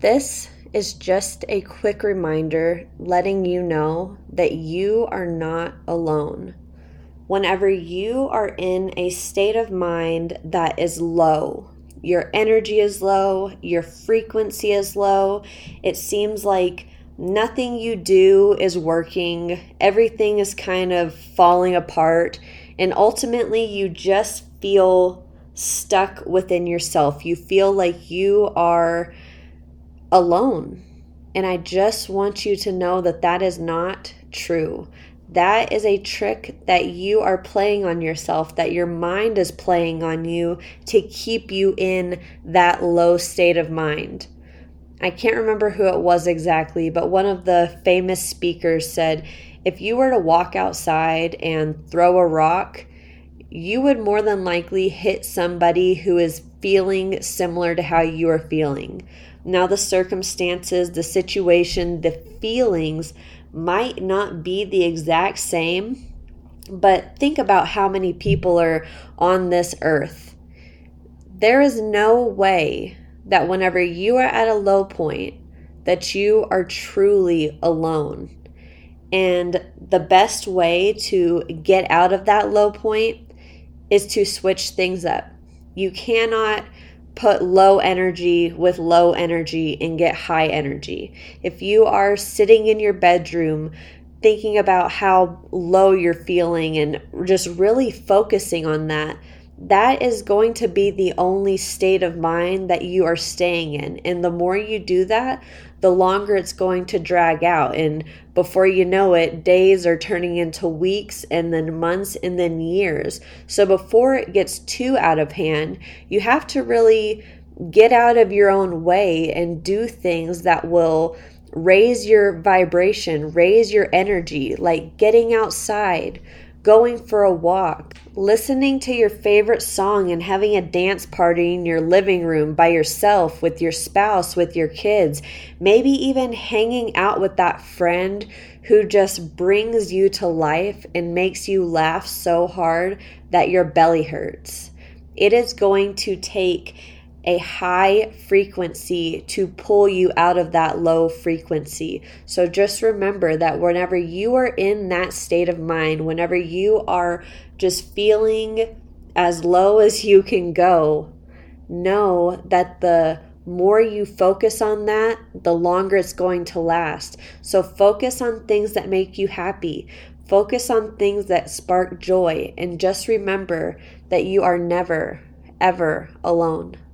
This is just a quick reminder letting you know that you are not alone. Whenever you are in a state of mind that is low, your energy is low, your frequency is low, it seems like nothing you do is working, everything is kind of falling apart, and ultimately you just feel stuck within yourself. You feel like you are alone. And I just want you to know that that is not true. That is a trick that you are playing on yourself, that your mind is playing on you to keep you in that low state of mind. I can't remember who it was exactly, but one of the famous speakers said, if you were to walk outside and throw a rock, you would more than likely hit somebody who is feeling similar to how you are feeling. Now, the circumstances, the situation, the feelings might not be the exact same, but think about how many people are on this earth. There is no way that whenever you are at a low point, that you are truly alone. And the best way to get out of that low point is to switch things up. You cannot put low energy with low energy and get high energy. If you are sitting in your bedroom thinking about how low you're feeling and just really focusing on that, that is going to be the only state of mind that you are staying in. And the more you do that, the longer it's going to drag out. And before you know it, days are turning into weeks and then months and then years. So before it gets too out of hand, you have to really get out of your own way and do things that will raise your vibration, raise your energy, like getting outside, going for a walk, listening to your favorite song and having a dance party in your living room by yourself, with your spouse, with your kids, maybe even hanging out with that friend who just brings you to life and makes you laugh so hard that your belly hurts. It is going to take a high frequency to pull you out of that low frequency. So just remember that whenever you are in that state of mind, whenever you are just feeling as low as you can go, know that the more you focus on that, the longer it's going to last. So focus on things that make you happy. Focus on things that spark joy. And just remember that you are never, ever alone.